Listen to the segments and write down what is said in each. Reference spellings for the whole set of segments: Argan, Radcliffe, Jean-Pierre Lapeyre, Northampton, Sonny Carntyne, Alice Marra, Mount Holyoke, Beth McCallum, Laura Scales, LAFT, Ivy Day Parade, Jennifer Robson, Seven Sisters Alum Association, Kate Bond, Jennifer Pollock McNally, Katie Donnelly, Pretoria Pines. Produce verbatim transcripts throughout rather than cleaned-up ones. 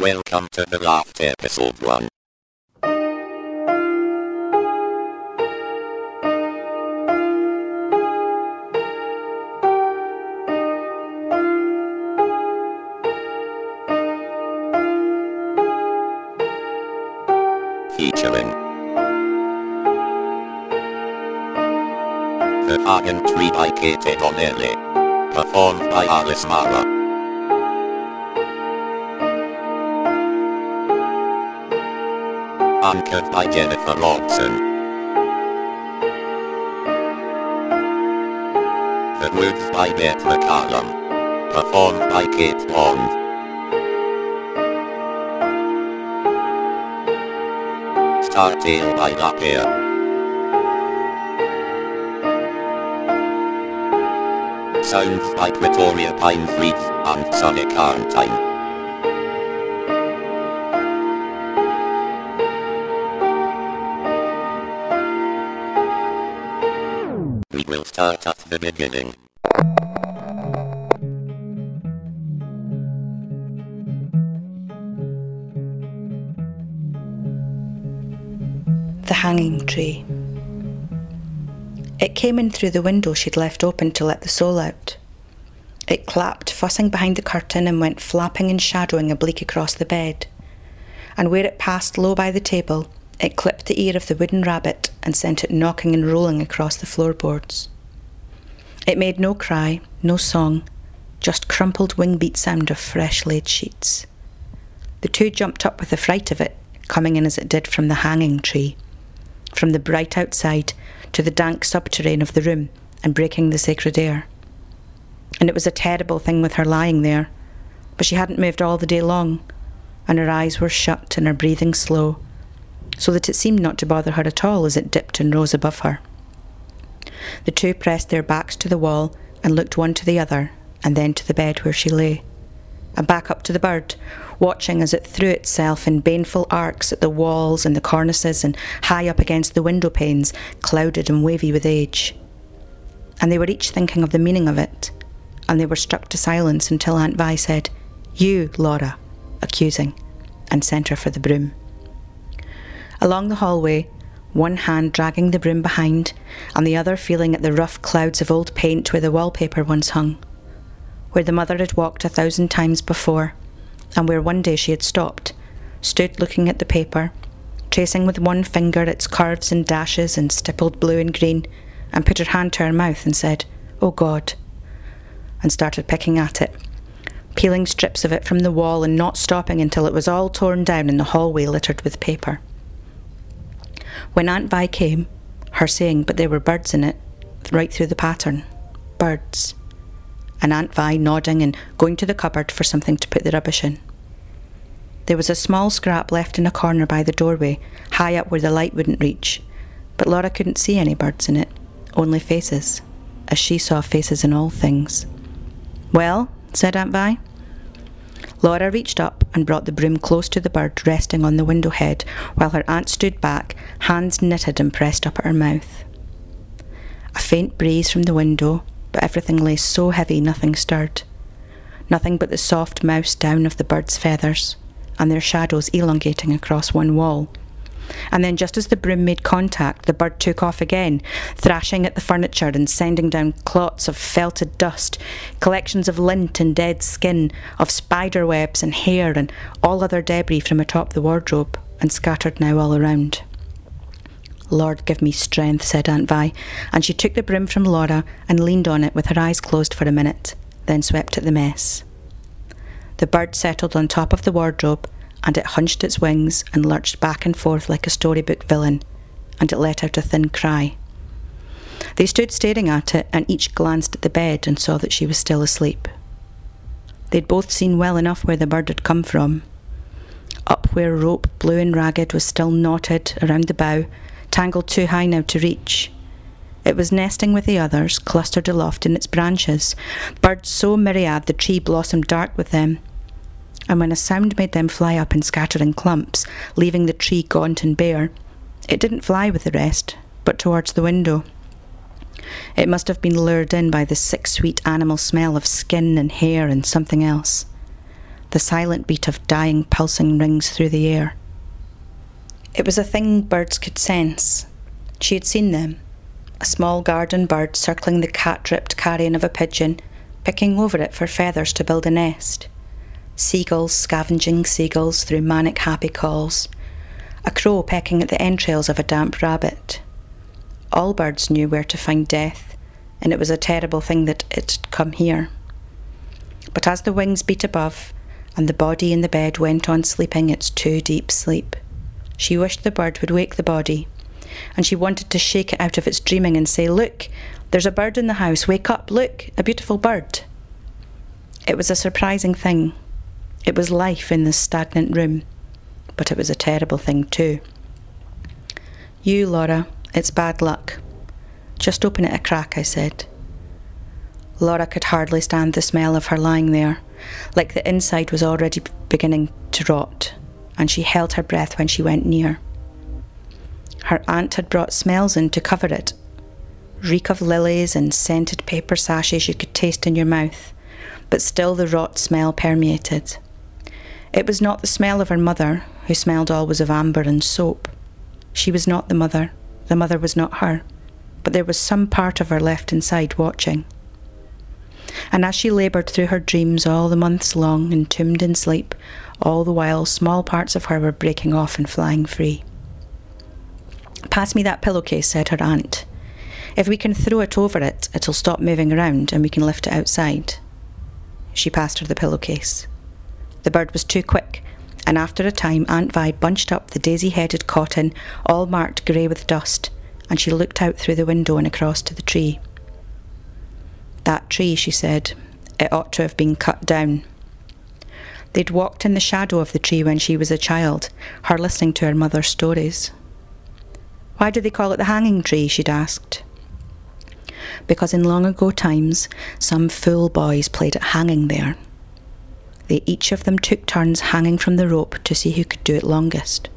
Welcome to the LAFT episode one. Featuring The Argan Tree by Katie Donnelly, performed by Alice Marra. Anchored by Jennifer Robson. The Woods by Beth McCallum, performed by Kate Bond. Startail by Lapeyre. Sounds by Pretoria Pines and Sonny Carntyne. We'll start at the beginning. The hanging tree. It came in through the window she'd left open to let the soul out. It clapped, fussing behind the curtain, and went flapping and shadowing oblique across the bed. And where it passed low by the table, it clipped the ear of the wooden rabbit and sent it knocking and rolling across the floorboards. It made no cry, no song, just crumpled wing-beat sound of fresh-laid sheets. The two jumped up with the fright of it, coming in as it did from the hanging tree, from the bright outside to the dank subterrane of the room and breaking the sacred air. And it was a terrible thing with her lying there, but she hadn't moved all the day long, and her eyes were shut and her breathing slow, so that it seemed not to bother her at all as it dipped and rose above her. The two pressed their backs to the wall and looked one to the other, and then to the bed where she lay, and back up to the bird, watching as it threw itself in baneful arcs at the walls and the cornices and high up against the window panes, clouded and wavy with age. And they were each thinking of the meaning of it, and they were struck to silence until Aunt Vi said, "You, Laura," accusing, and sent her for the broom. Along the hallway, one hand dragging the broom behind and the other feeling at the rough clouds of old paint where the wallpaper once hung, where the mother had walked a thousand times before, and where one day she had stopped, stood looking at the paper, tracing with one finger its curves and dashes and stippled blue and green, and put her hand to her mouth and said, "Oh God," and started picking at it, peeling strips of it from the wall and not stopping until it was all torn down and the hallway littered with paper. When Aunt Vi came, her saying, "But there were birds in it," right through the pattern. Birds. And Aunt Vi nodding and going to the cupboard for something to put the rubbish in. There was a small scrap left in a corner by the doorway, high up where the light wouldn't reach. But Laura couldn't see any birds in it, only faces, as she saw faces in all things. "Well," said Aunt Vi. Laura reached up and brought the broom close to the bird resting on the window head, while her aunt stood back, hands knitted and pressed up at her mouth. A faint breeze from the window, but everything lay so heavy nothing stirred. Nothing but the soft mouse down of the bird's feathers, and their shadows elongating across one wall. And then just as the broom made contact, the bird took off again, thrashing at the furniture and sending down clots of felted dust, collections of lint and dead skin, of spider webs and hair and all other debris from atop the wardrobe, and scattered now all around. "Lord, give me strength," said Aunt Vi, and she took the broom from Laura and leaned on it with her eyes closed for a minute, then swept at the mess. The bird settled on top of the wardrobe, and it hunched its wings and lurched back and forth like a storybook villain, and it let out a thin cry. They stood staring at it, and each glanced at the bed and saw that she was still asleep. They'd both seen well enough where the bird had come from. Up where rope, blue and ragged, was still knotted around the bough, tangled too high now to reach. It was nesting with the others, clustered aloft in its branches, birds so myriad the tree blossomed dark with them. And when a sound made them fly up and scatter in clumps, leaving the tree gaunt and bare, it didn't fly with the rest, but towards the window. It must have been lured in by the sick sweet animal smell of skin and hair and something else. the silent beat of dying pulsing rings through the air. It was a thing birds could sense. She had seen them, a small garden bird circling the cat-ripped carrion of a pigeon, picking over it for feathers to build a nest. Seagulls scavenging seagulls through manic happy calls. A crow pecking at the entrails of a damp rabbit. All birds knew where to find death, and it was a terrible thing that it had come here. But as the wings beat above, and the body in the bed went on sleeping its too deep sleep, she wished the bird would wake the body, and she wanted to shake it out of its dreaming and say, "Look, there's a bird in the house, wake up, look, a beautiful bird." It was a surprising thing. It was life in this stagnant room, but it was a terrible thing too. "You, Laura, it's bad luck. Just open it a crack," I said. Laura could hardly stand the smell of her lying there, like the inside was already beginning to rot, and she held her breath when she went near. Her aunt had brought smells in to cover it, reek of lilies and scented paper sashes you could taste in your mouth, but still the rot smell permeated. It was not the smell of her mother, who smelled always of amber and soap. She was not the mother, the mother was not her, but there was some part of her left inside watching. And as she laboured through her dreams all the months long, entombed in sleep, all the while small parts of her were breaking off and flying free. "Pass me that pillowcase," said her aunt. "If we can throw it over it, it'll stop moving around and we can lift it outside." She passed her the pillowcase. The bird was too quick, and after a time Aunt Vi bunched up the daisy-headed cotton, all marked grey with dust, and she looked out through the window and across to the tree. "That tree," she said, "it ought to have been cut down." They'd walked in the shadow of the tree when she was a child, her listening to her mother's stories. "Why do they call it the hanging tree?" she'd asked. "Because in long ago times, some fool boys played at hanging there. They each of them took turns hanging from the rope to see who could do it longest.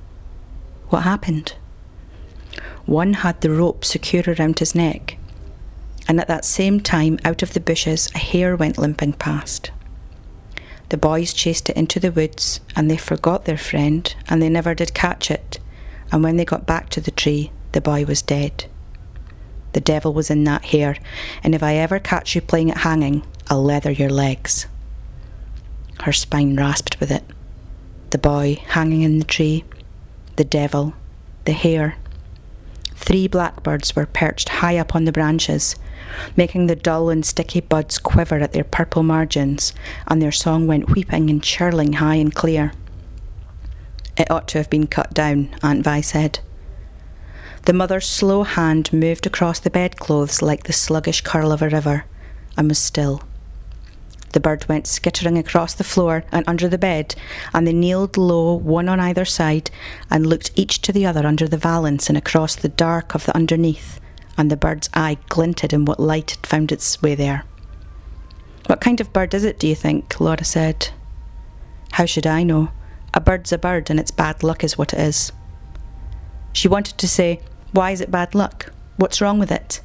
What happened? One had the rope secure around his neck, and at that same time, out of the bushes, a hare went limping past. The boys chased it into the woods, and they forgot their friend, and they never did catch it, and when they got back to the tree, the boy was dead. The devil was in that hare, and if I ever catch you playing at hanging, I'll leather your legs." Her spine rasped with it. The boy hanging in the tree, the devil, the hare. Three blackbirds were perched high up on the branches, making the dull and sticky buds quiver at their purple margins, and their song went wheeping and churling high and clear. "It ought to have been cut down," Aunt Vi said. The mother's slow hand moved across the bedclothes like the sluggish curl of a river, and was still. The bird went skittering across the floor and under the bed, and they kneeled low, one on either side, and looked each to the other under the valance and across the dark of the underneath, and the bird's eye glinted in what light had found its way there. "What kind of bird is it, do you think?" Laura said. "How should I know? A bird's a bird, and its bad luck is what it is." She wanted to say, "Why is it bad luck? What's wrong with it?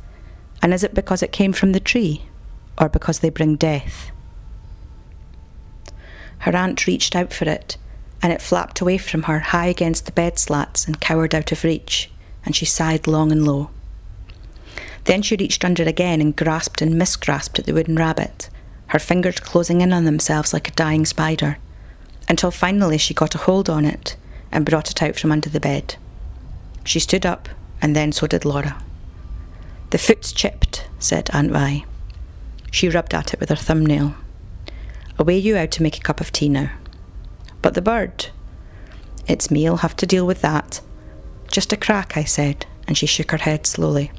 And is it because it came from the tree, or because they bring death?" Her aunt reached out for it, and it flapped away from her high against the bed slats and cowered out of reach, and she sighed long and low. Then she reached under again and grasped and misgrasped at the wooden rabbit, her fingers closing in on themselves like a dying spider, until finally she got a hold on it and brought it out from under the bed. She stood up, and then so did Laura. "The foot's chipped," said Aunt Vi. She rubbed at it with her thumbnail. "I'll weigh you out to make a cup of tea now." "But the bird?" "It's me, I'll have to deal with that." "Just a crack," I said, and she shook her head slowly.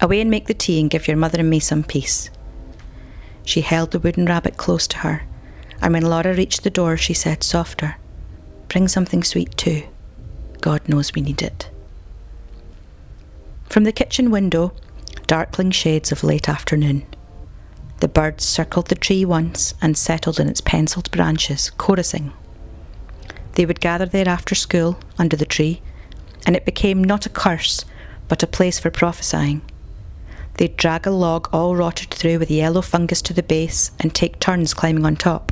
"Away and make the tea and give your mother and me some peace." She held the wooden rabbit close to her, and when Laura reached the door, she said softer, "Bring something sweet too. God knows we need it." From the kitchen window, darkling shades of late afternoon. The birds circled the tree once and settled in its penciled branches, chorusing. They would gather there after school, under the tree, and it became not a curse, but a place for prophesying. They'd drag a log all rotted through with yellow fungus to the base and take turns climbing on top.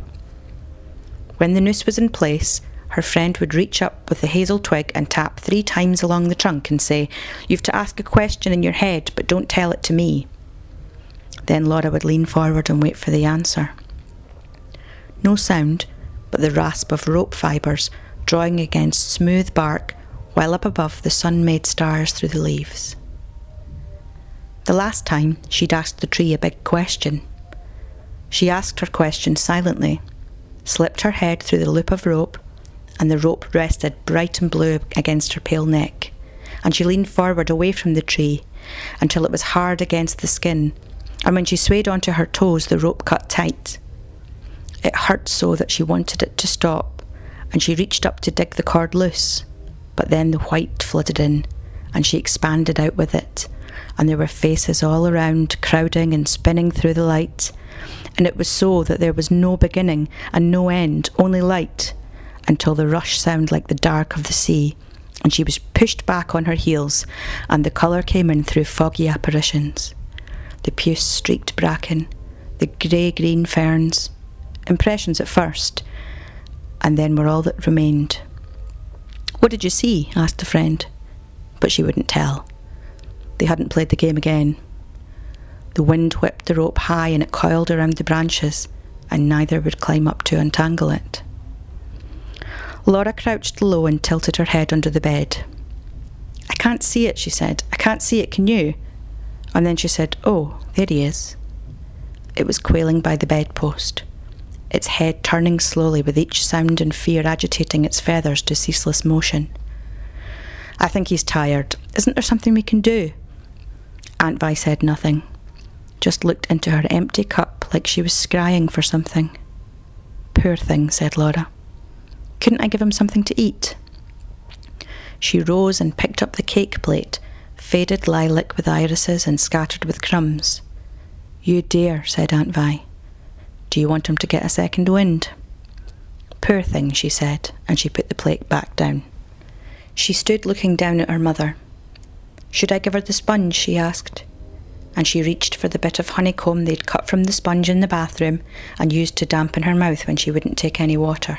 When the noose was in place, her friend would reach up with the hazel twig and tap three times along the trunk and say, "You've to ask a question in your head, but don't tell it to me." Then Laura would lean forward and wait for the answer. No sound, but the rasp of rope fibres drawing against smooth bark, while up above the sun made stars through the leaves. The last time, she'd asked the tree a big question. She asked her question silently, slipped her head through the loop of rope, and the rope rested bright and blue against her pale neck, and she leaned forward away from the tree until it was hard against the skin, and when she swayed onto her toes, the rope cut tight. It hurt so that she wanted it to stop, and she reached up to dig the cord loose, but then the white flooded in, and she expanded out with it, and there were faces all around, crowding and spinning through the light, and it was so that there was no beginning and no end, only light, until the rush sounded like the dark of the sea, and she was pushed back on her heels, and the colour came in through foggy apparitions. The puce-streaked bracken, the grey-green ferns, impressions at first, and then were all that remained. "What did you see?" asked a friend, but she wouldn't tell. They hadn't played the game again. The wind whipped the rope high and it coiled around the branches, and neither would climb up to untangle it. Laura crouched low and tilted her head under the bed. "I can't see it," she said. "I can't see it, can you?" And then she said, "Oh, there he is." It was quailing by the bedpost, its head turning slowly with each sound and fear agitating its feathers to ceaseless motion. "I think he's tired. Isn't there something we can do?" Aunt Vi said nothing, just looked into her empty cup like she was scrying for something. "Poor thing," said Laura. "Couldn't I give him something to eat?" She rose and picked up the cake plate, faded lilac with irises and scattered with crumbs. "You dear," said Aunt Vi. "Do you want him to get a second wind?" "Poor thing," she said, and she put the plate back down. She stood looking down at her mother. "Should I give her the sponge?" she asked, and she reached for the bit of honeycomb they'd cut from the sponge in the bathroom and used to dampen her mouth when she wouldn't take any water.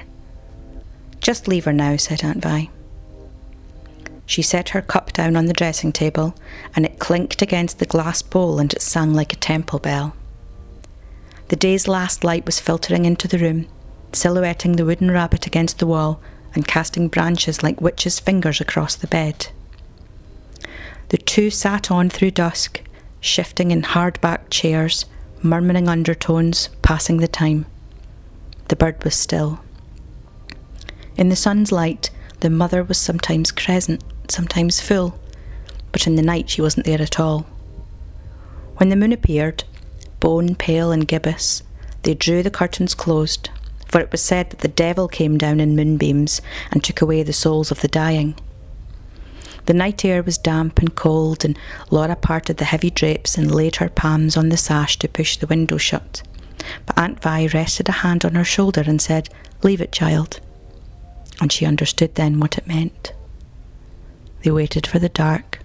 "Just leave her now," said Aunt Vi. She set her cup down on the dressing table, and it clinked against the glass bowl and it sang like a temple bell. The day's last light was filtering into the room, silhouetting the wooden rabbit against the wall and casting branches like witches' fingers across the bed. The two sat on through dusk, shifting in hard-backed chairs, murmuring undertones, passing the time. The bird was still. In the sun's light, the mother was sometimes crescent, sometimes full, but in the night she wasn't there at all. When the moon appeared, bone, pale and gibbous, they drew the curtains closed, for it was said that the devil came down in moonbeams and took away the souls of the dying. The night air was damp and cold, and Laura parted the heavy drapes and laid her palms on the sash to push the window shut. But Aunt Vi rested a hand on her shoulder and said, "Leave it, child." And she understood then what it meant. They waited for the dark,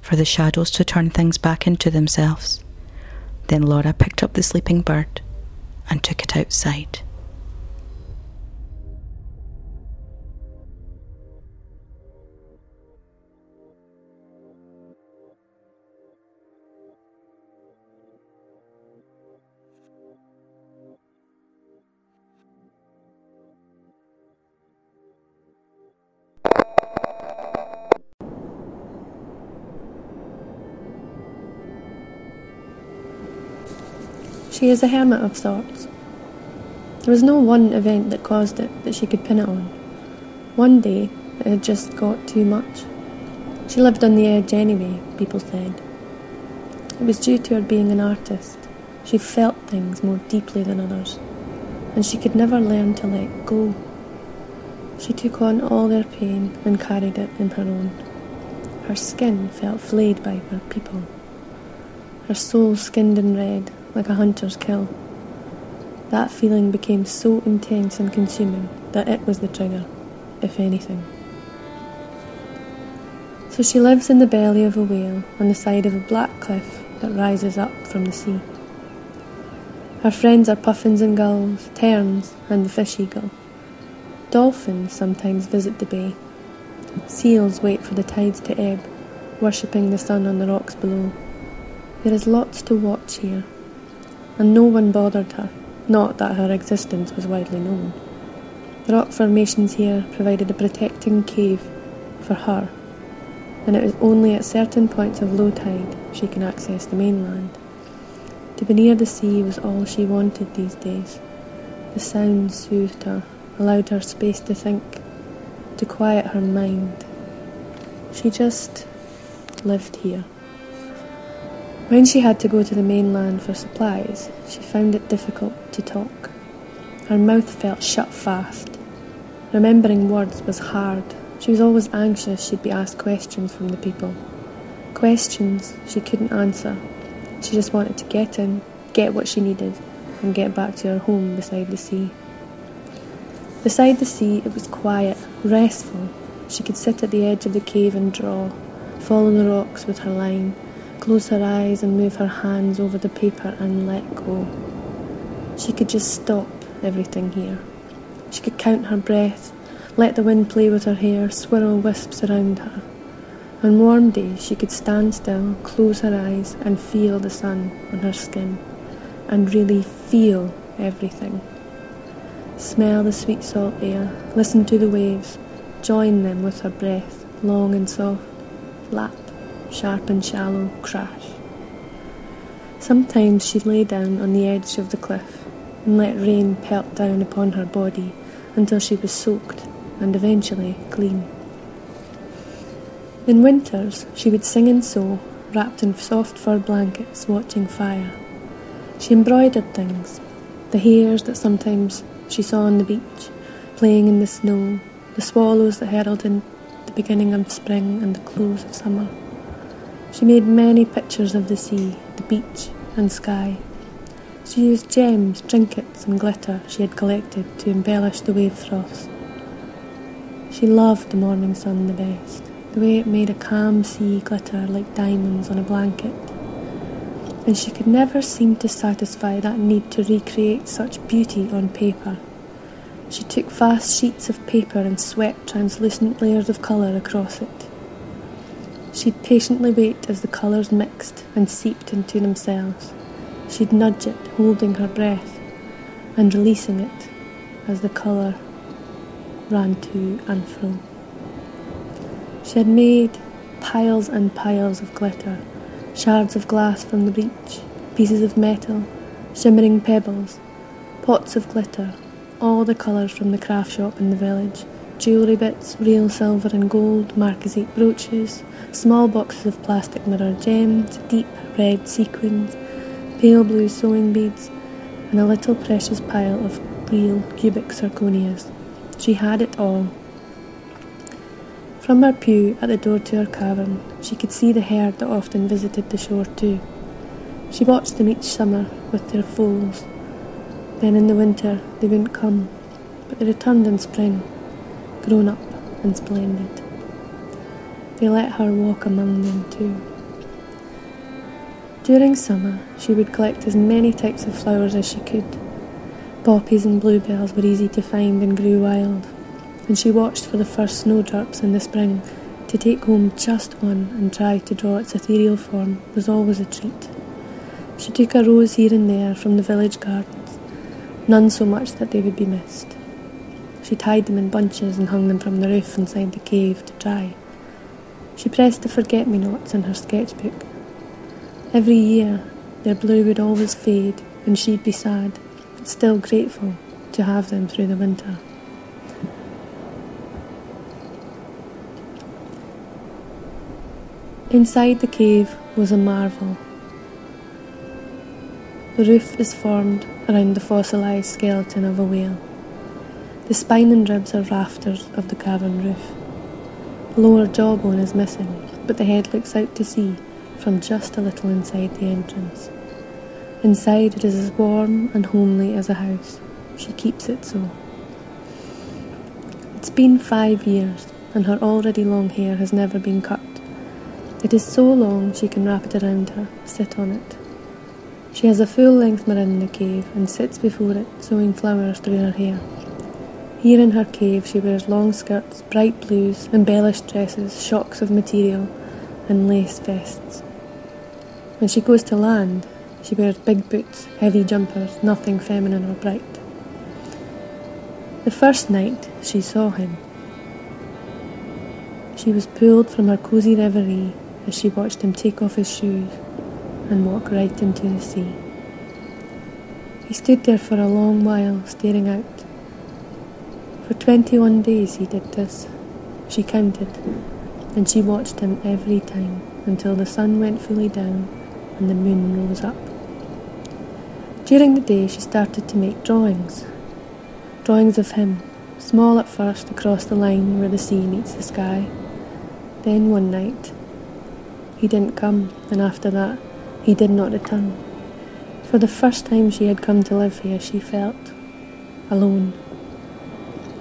for the shadows to turn things back into themselves. Then Laura picked up the sleeping bird and took it outside. She is a hermit of sorts. There was no one event that caused it that she could pin it on. One day, it had just got too much. She lived on the edge anyway, people said. It was due to her being an artist. She felt things more deeply than others, and she could never learn to let go. She took on all their pain and carried it in her own. Her skin felt flayed by her people. Her soul skinned in red, like a hunter's kill. That feeling became so intense and consuming that it was the trigger, if anything. So she lives in the belly of a whale on the side of a black cliff that rises up from the sea. Her friends are puffins and gulls, terns and the fish eagle, Dolphins sometimes visit the bay. Seals wait for the tides to ebb, worshipping the sun on the rocks below. There is lots to watch here, and no one bothered her, not that her existence was widely known. The rock formations here provided a protecting cave for her, and it was only at certain points of low tide she can access the mainland. To be near the sea was all she wanted these days. The sound soothed her, allowed her space to think, to quiet her mind. She just lived here. When she had to go to the mainland for supplies, she found it difficult to talk. Her mouth felt shut fast. Remembering words was hard. She was always anxious she'd be asked questions from the people. Questions she couldn't answer. She just wanted to get in, get what she needed, and get back to her home beside the sea. Beside the sea, it was quiet, restful. She could sit at the edge of the cave and draw, follow the rocks with her line, close her eyes and move her hands over the paper and let go. She could just stop everything here. She could count her breath, let the wind play with her hair, swirl wisps around her. On warm days, she could stand still, close her eyes and feel the sun on her skin, and really feel everything. Smell the sweet salt air, listen to the waves, join them with her breath, long and soft, lap, sharp and shallow, crash. Sometimes she lay down on the edge of the cliff and let rain pelt down upon her body until she was soaked and eventually clean. In winters, she would sing and sew, wrapped in soft fur blankets, watching fire. She embroidered things, the hares that sometimes she saw on the beach, playing in the snow, the swallows that heralded the beginning of spring and the close of summer. She made many pictures of the sea, the beach and sky. She used gems, trinkets and glitter she had collected to embellish the wave froths. She loved the morning sun the best, the way it made a calm sea glitter like diamonds on a blanket. And she could never seem to satisfy that need to recreate such beauty on paper. She took vast sheets of paper and swept translucent layers of colour across it. She'd patiently wait as the colours mixed and seeped into themselves. She'd nudge it, holding her breath, and releasing it as the colour ran to and fro. She had made piles and piles of glitter, shards of glass from the beach, pieces of metal, shimmering pebbles, pots of glitter, all the colours from the craft shop in the village. Jewellery bits, real silver and gold, marquisite brooches, small boxes of plastic mirror gems, deep red sequins, pale blue sewing beads, and a little precious pile of real cubic zirconias. She had it all. From her pew at the door to her cavern, she could see the herd that often visited the shore too. She watched them each summer with their foals. Then in the winter they wouldn't come, but they returned in spring, grown up and splendid. They let her walk among them too. During summer, she would collect as many types of flowers as she could. Poppies and bluebells were easy to find and grew wild, and she watched for the first snowdrops in the spring. To take home just one and try to draw its ethereal form was always a treat. She took a rose here and there from the village gardens, none so much that they would be missed. She tied them in bunches and hung them from the roof inside the cave to dry. She pressed the forget-me-nots in her sketchbook. Every year, their blue would always fade, and she'd be sad, but still grateful to have them through the winter. Inside the cave was a marvel. The roof is formed around the fossilised skeleton of a whale. The spine and ribs are rafters of the cavern roof. The lower jawbone is missing, but the head looks out to sea from just a little inside the entrance. Inside it is as warm and homely as a house. She keeps it so. It's been five years, and her already long hair has never been cut. It is so long she can wrap it around her, sit on it. She has a full-length mirror in the cave and sits before it, sewing flowers through her hair. Here in her cave she wears long skirts, bright blues, embellished dresses, shocks of material and lace vests. When she goes to land, she wears big boots, heavy jumpers, nothing feminine or bright. The first night she saw him, she was pulled from her cosy reverie as she watched him take off his shoes and walk right into the sea. He stood there for a long while, staring out. For twenty-one days he did this. She counted, and she watched him every time until the sun went fully down and the moon rose up. During the day she started to make drawings. Drawings of him, small at first across the line where the sea meets the sky. Then one night, he didn't come, and after that, he did not return. For the first time she had come to live here, she felt alone.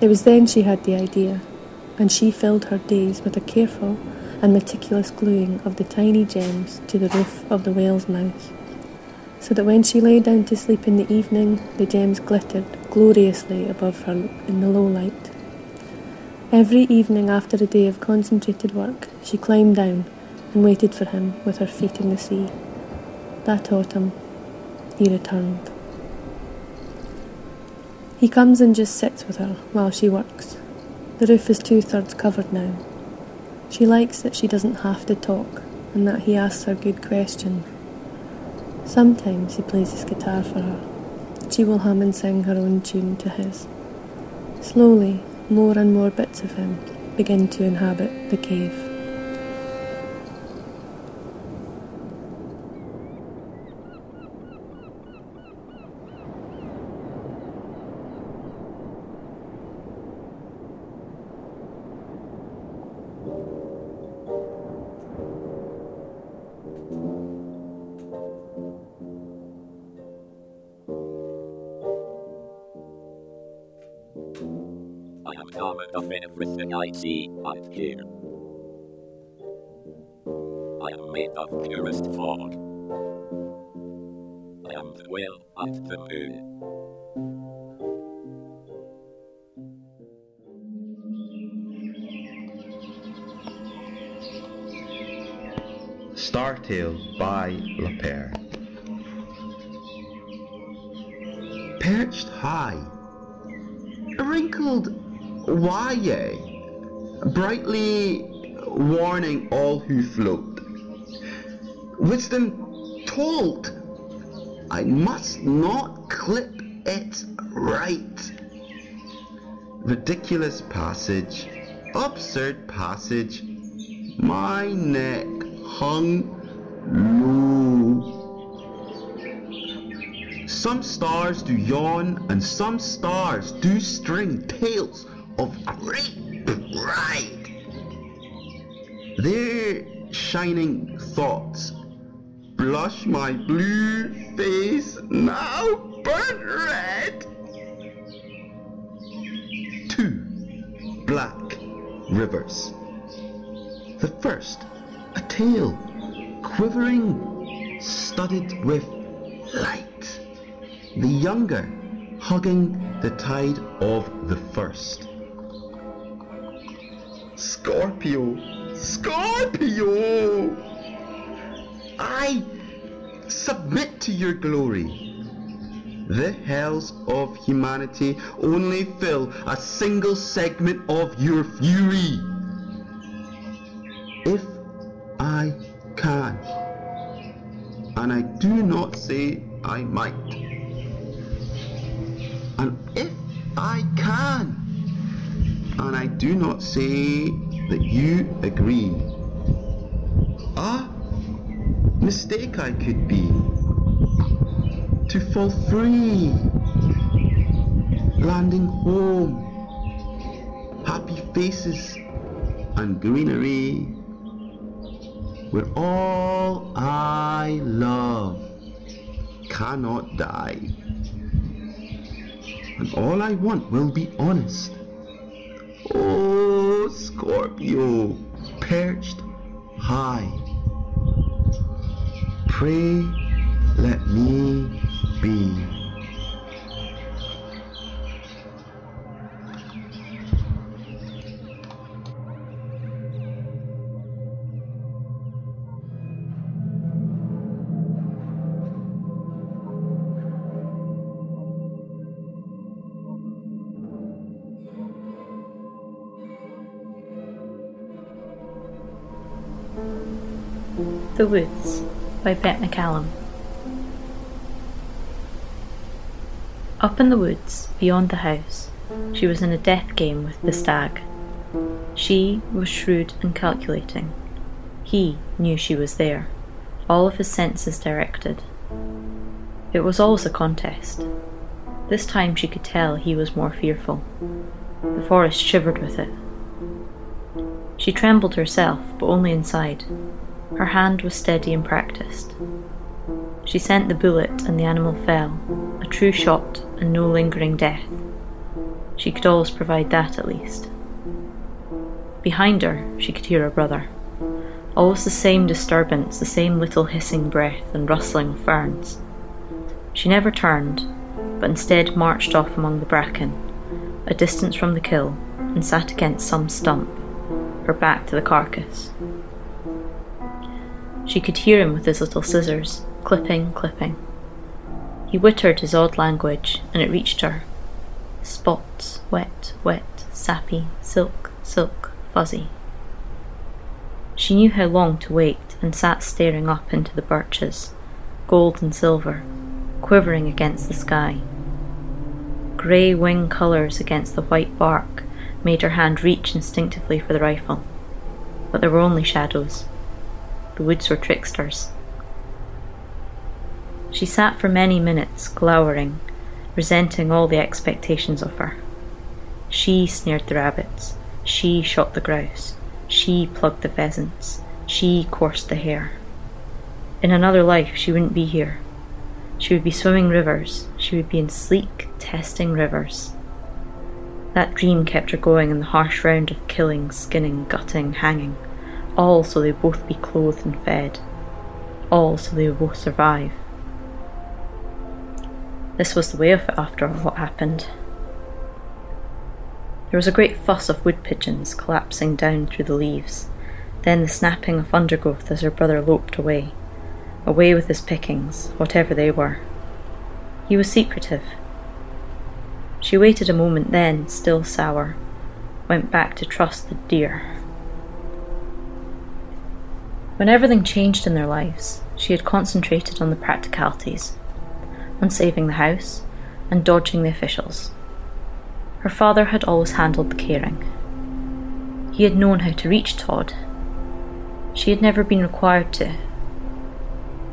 It was then she had the idea, and she filled her days with a careful and meticulous gluing of the tiny gems to the roof of the whale's mouth, so that when she lay down to sleep in the evening, the gems glittered gloriously above her in the low light. Every evening after a day of concentrated work, she climbed down and waited for him with her feet in the sea. That autumn, he returned. He comes and just sits with her while she works. The roof is two-thirds covered now. She likes that she doesn't have to talk and that he asks her good questions. Sometimes he plays his guitar for her. She will hum and sing her own tune to his. Slowly, more and more bits of him begin to inhabit the cave. Everything I see, I hear. I am made of purest fog. I am the whale at the moon. Star Tale by Lapeyre. Perched high, wrinkled why, yea, brightly warning all who float. Wisdom told, I must not clip it right. Ridiculous passage, absurd passage, my neck hung low. Some stars do yawn and some stars do string tails of great pride. Their shining thoughts blush my blue face, now burnt red. Two black rivers. The first, a tail quivering, studded with light. The younger, hugging the tide of the first. Scorpio, Scorpio, I submit to your glory. The hells of humanity only fill a single segment of your fury. If I can, and I do not say I might, and if I can, and I do not say that you agree. Ah, mistake I could be, to fall free, landing home, happy faces and greenery, where all I love cannot die, and all I want will be honest. Oh, Scorpio, perched high, pray let me be. The Woods by Beth McCallum. Up in the woods, beyond the house, she was in a death game with the stag. She was shrewd and calculating. He knew she was there, all of his senses directed. It was always a contest. This time she could tell he was more fearful. The forest shivered with it. She trembled herself, but only inside. Her hand was steady and practised. She sent the bullet and the animal fell, a true shot and no lingering death. She could always provide that at least. Behind her, she could hear her brother. Always the same disturbance, the same little hissing breath and rustling of ferns. She never turned, but instead marched off among the bracken, a distance from the kill, and sat against some stump, her back to the carcass. She could hear him with his little scissors, clipping, clipping. He whittered his odd language, and it reached her. Spots, wet, wet, sappy, silk, silk, fuzzy. She knew how long to wait, and sat staring up into the birches, gold and silver, quivering against the sky. Grey wing colours against the white bark made her hand reach instinctively for the rifle, but there were only shadows. The woods were tricksters. She sat for many minutes, glowering, resenting all the expectations of her. She snared the rabbits, she shot the grouse, she plugged the pheasants, she coursed the hare. In another life she wouldn't be here. She would be swimming rivers, she would be in sleek, testing rivers. That dream kept her going in the harsh round of killing, skinning, gutting, hanging, all so they would both be clothed and fed, all so they would both survive. This was the way of it after what happened. There was a great fuss of wood pigeons collapsing down through the leaves, then the snapping of undergrowth as her brother loped away. Away with his pickings, whatever they were. He was secretive. She waited a moment then, still sour, went back to trust the deer. When everything changed in their lives, she had concentrated on the practicalities, on saving the house and dodging the officials. Her father had always handled the caring. He had known how to reach Todd. She had never been required to.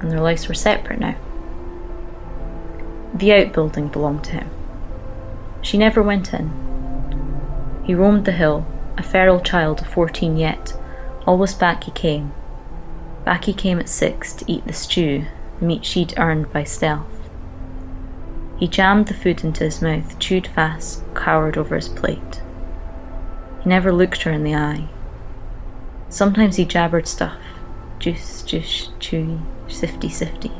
And their lives were separate now. The outbuilding belonged to him. She never went in. He roamed the hill, a feral child of fourteen yet, always back he came. Back he came at six to eat the stew, the meat she'd earned by stealth. He jammed the food into his mouth, chewed fast, cowered over his plate. He never looked her in the eye. Sometimes he jabbered stuff, juice, juice, chewy, sifty, sifty.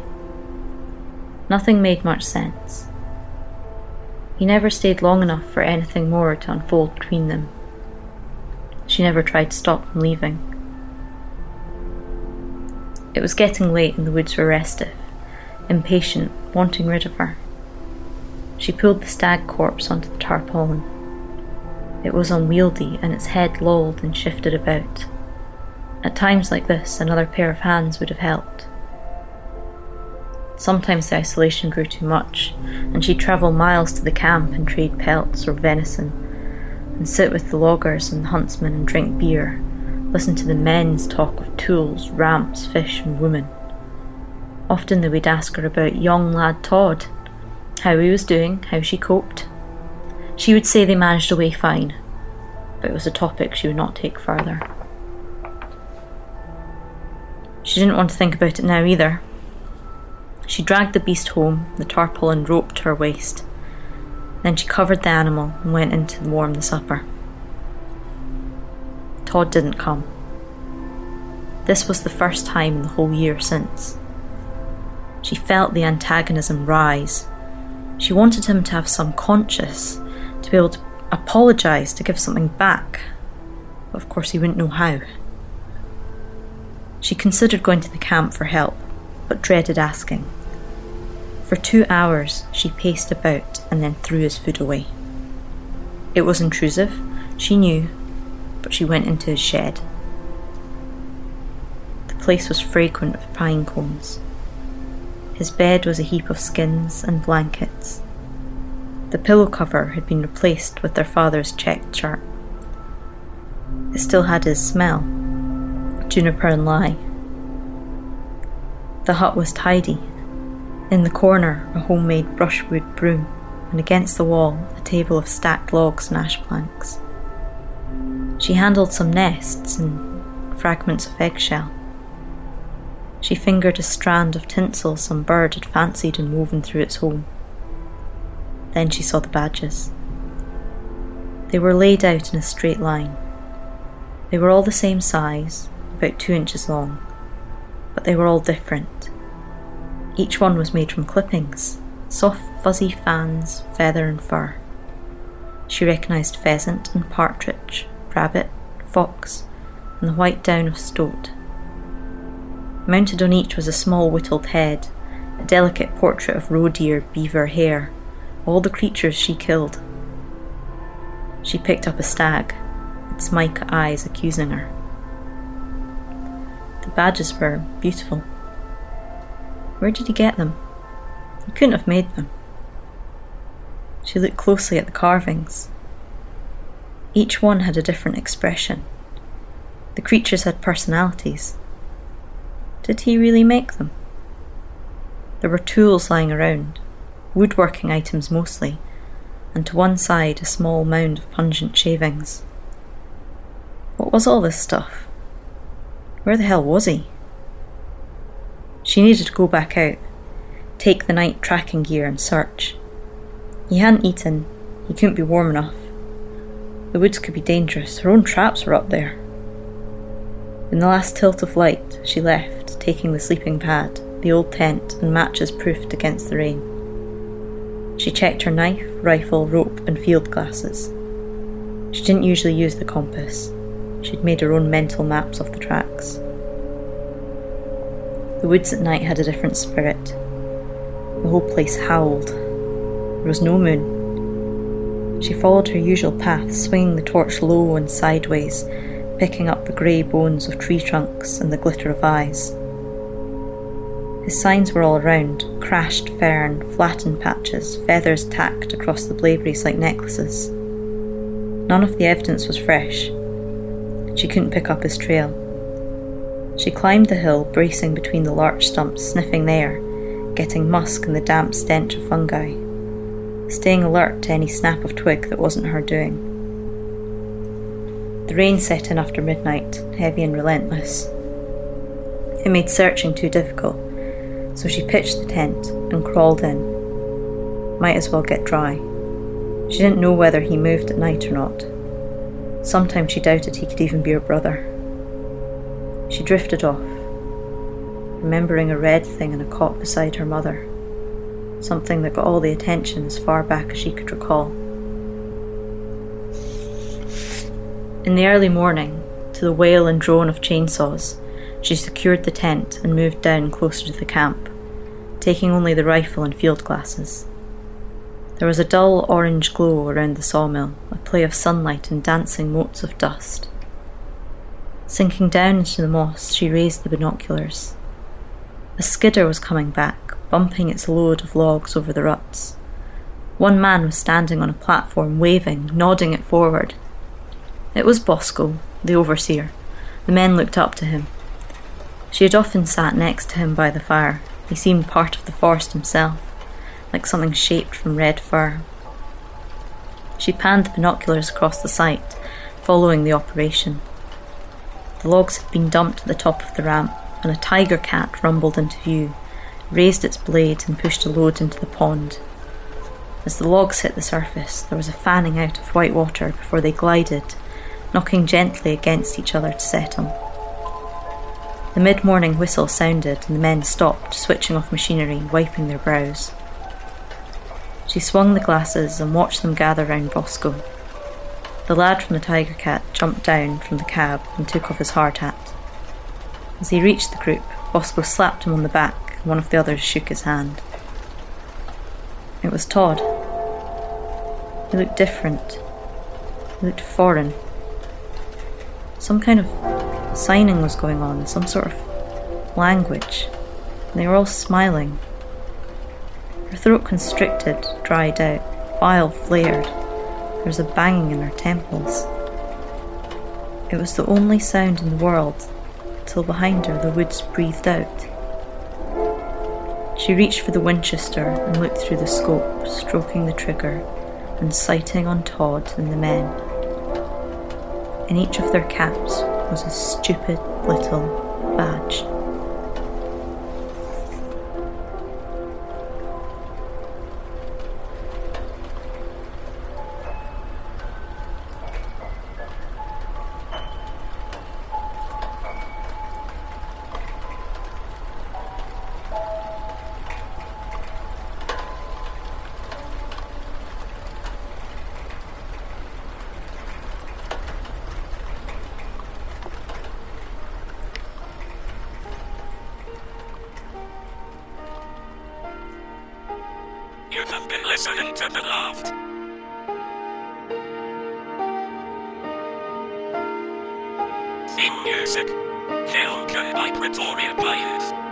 Nothing made much sense. He never stayed long enough for anything more to unfold between them. She never tried to stop him leaving. It was getting late and the woods were restive, impatient, wanting rid of her. She pulled the stag corpse onto the tarpaulin. It was unwieldy and its head lolled and shifted about. At times like this, another pair of hands would have helped. Sometimes the isolation grew too much, and she'd travel miles to the camp and trade pelts or venison, and sit with the loggers and the huntsmen and drink beer, listen to the men's talk of tools, ramps, fish and women. Often they would ask her about young lad Todd, how he was doing, how she coped. She would say they managed away fine, but it was a topic she would not take further. She didn't want to think about it now either. She dragged the beast home, the tarpaulin roped to her waist. Then she covered the animal and went in to warm the supper. Todd didn't come. This was the first time in the whole year since. She felt the antagonism rise. She wanted him to have some conscience, to be able to apologise, to give something back. But of course he wouldn't know how. She considered going to the camp for help, but dreaded asking. For two hours she paced about and then threw his food away. It was intrusive, she knew, but she went into his shed. The place was fragrant with pine cones. His bed was a heap of skins and blankets. The pillow cover had been replaced with their father's checked shirt. It still had his smell, juniper and lye. The hut was tidy. In the corner, a homemade brushwood broom, and against the wall, a table of stacked logs and ash planks. She handled some nests and fragments of eggshell. She fingered a strand of tinsel some bird had fancied and woven through its home. Then she saw the badges. They were laid out in a straight line. They were all the same size, about two inches long, but they were all different. Each one was made from clippings, soft fuzzy fans, feather and fur. She recognised pheasant and partridge, rabbit, fox, and the white down of stoat. Mounted on each was a small whittled head, a delicate portrait of roe deer, beaver, hare, all the creatures she killed. She picked up a stag, its mica eyes accusing her. The badges were beautiful. Where did he get them? He couldn't have made them. She looked closely at the carvings. Each one had a different expression. The creatures had personalities. Did he really make them? There were tools lying around, woodworking items mostly, and to one side a small mound of pungent shavings. What was all this stuff? Where the hell was he? She needed to go back out, take the night tracking gear and search. He hadn't eaten, he couldn't be warm enough. The woods could be dangerous, her own traps were up there. In the last tilt of light, she left, taking the sleeping pad, the old tent and matches proofed against the rain. She checked her knife, rifle, rope and field glasses. She didn't usually use the compass. She'd made her own mental maps of the tracks. The woods at night had a different spirit. The whole place howled. There was no moon. She followed her usual path, swinging the torch low and sideways, picking up the grey bones of tree trunks and the glitter of eyes. His signs were all around, crashed fern, flattened patches, feathers tacked across the blaeberries like necklaces. None of the evidence was fresh. She couldn't pick up his trail. She climbed the hill, bracing between the larch stumps, sniffing the air, getting musk and the damp stench of fungi, staying alert to any snap of twig that wasn't her doing. The rain set in after midnight, heavy and relentless. It made searching too difficult, so she pitched the tent and crawled in. Might as well get dry. She didn't know whether he moved at night or not. Sometimes she doubted he could even be her brother. She drifted off, remembering a red thing in a cot beside her mother, something that got all the attention as far back as she could recall. In the early morning, to the wail and drone of chainsaws, she secured the tent and moved down closer to the camp, taking only the rifle and field glasses. There was a dull orange glow around the sawmill, a play of sunlight and dancing motes of dust. Sinking down into the moss, she raised the binoculars. A skidder was coming back, bumping its load of logs over the ruts. One man was standing on a platform, waving, nodding it forward. It was Bosco, the overseer. The men looked up to him. She had often sat next to him by the fire. He seemed part of the forest himself, like something shaped from red fur. She panned the binoculars across the site, following the operation. The logs had been dumped at the top of the ramp, and a tiger cat rumbled into view, raised its blade and pushed a load into the pond. As the logs hit the surface, there was a fanning out of white water before they glided, knocking gently against each other to settle. The mid-morning whistle sounded, and the men stopped, switching off machinery, wiping their brows. She swung the glasses and watched them gather round Bosco. The lad from the tiger cat jumped down from the cab and took off his hard hat. As he reached the group, Bosco slapped him on the back and one of the others shook his hand. It was Todd. He looked different. He looked foreign. Some kind of signing was going on, some sort of language, and they were all smiling. Her throat constricted, dried out, bile flared. There was a banging in her temples. It was the only sound in the world, till behind her the woods breathed out. She reached for the Winchester and looked through the scope, stroking the trigger and sighting on Todd and the men. In each of their caps was a stupid little badge. You have been listening to the LAFT. Theme music, Hail Can by Pretoria Pines.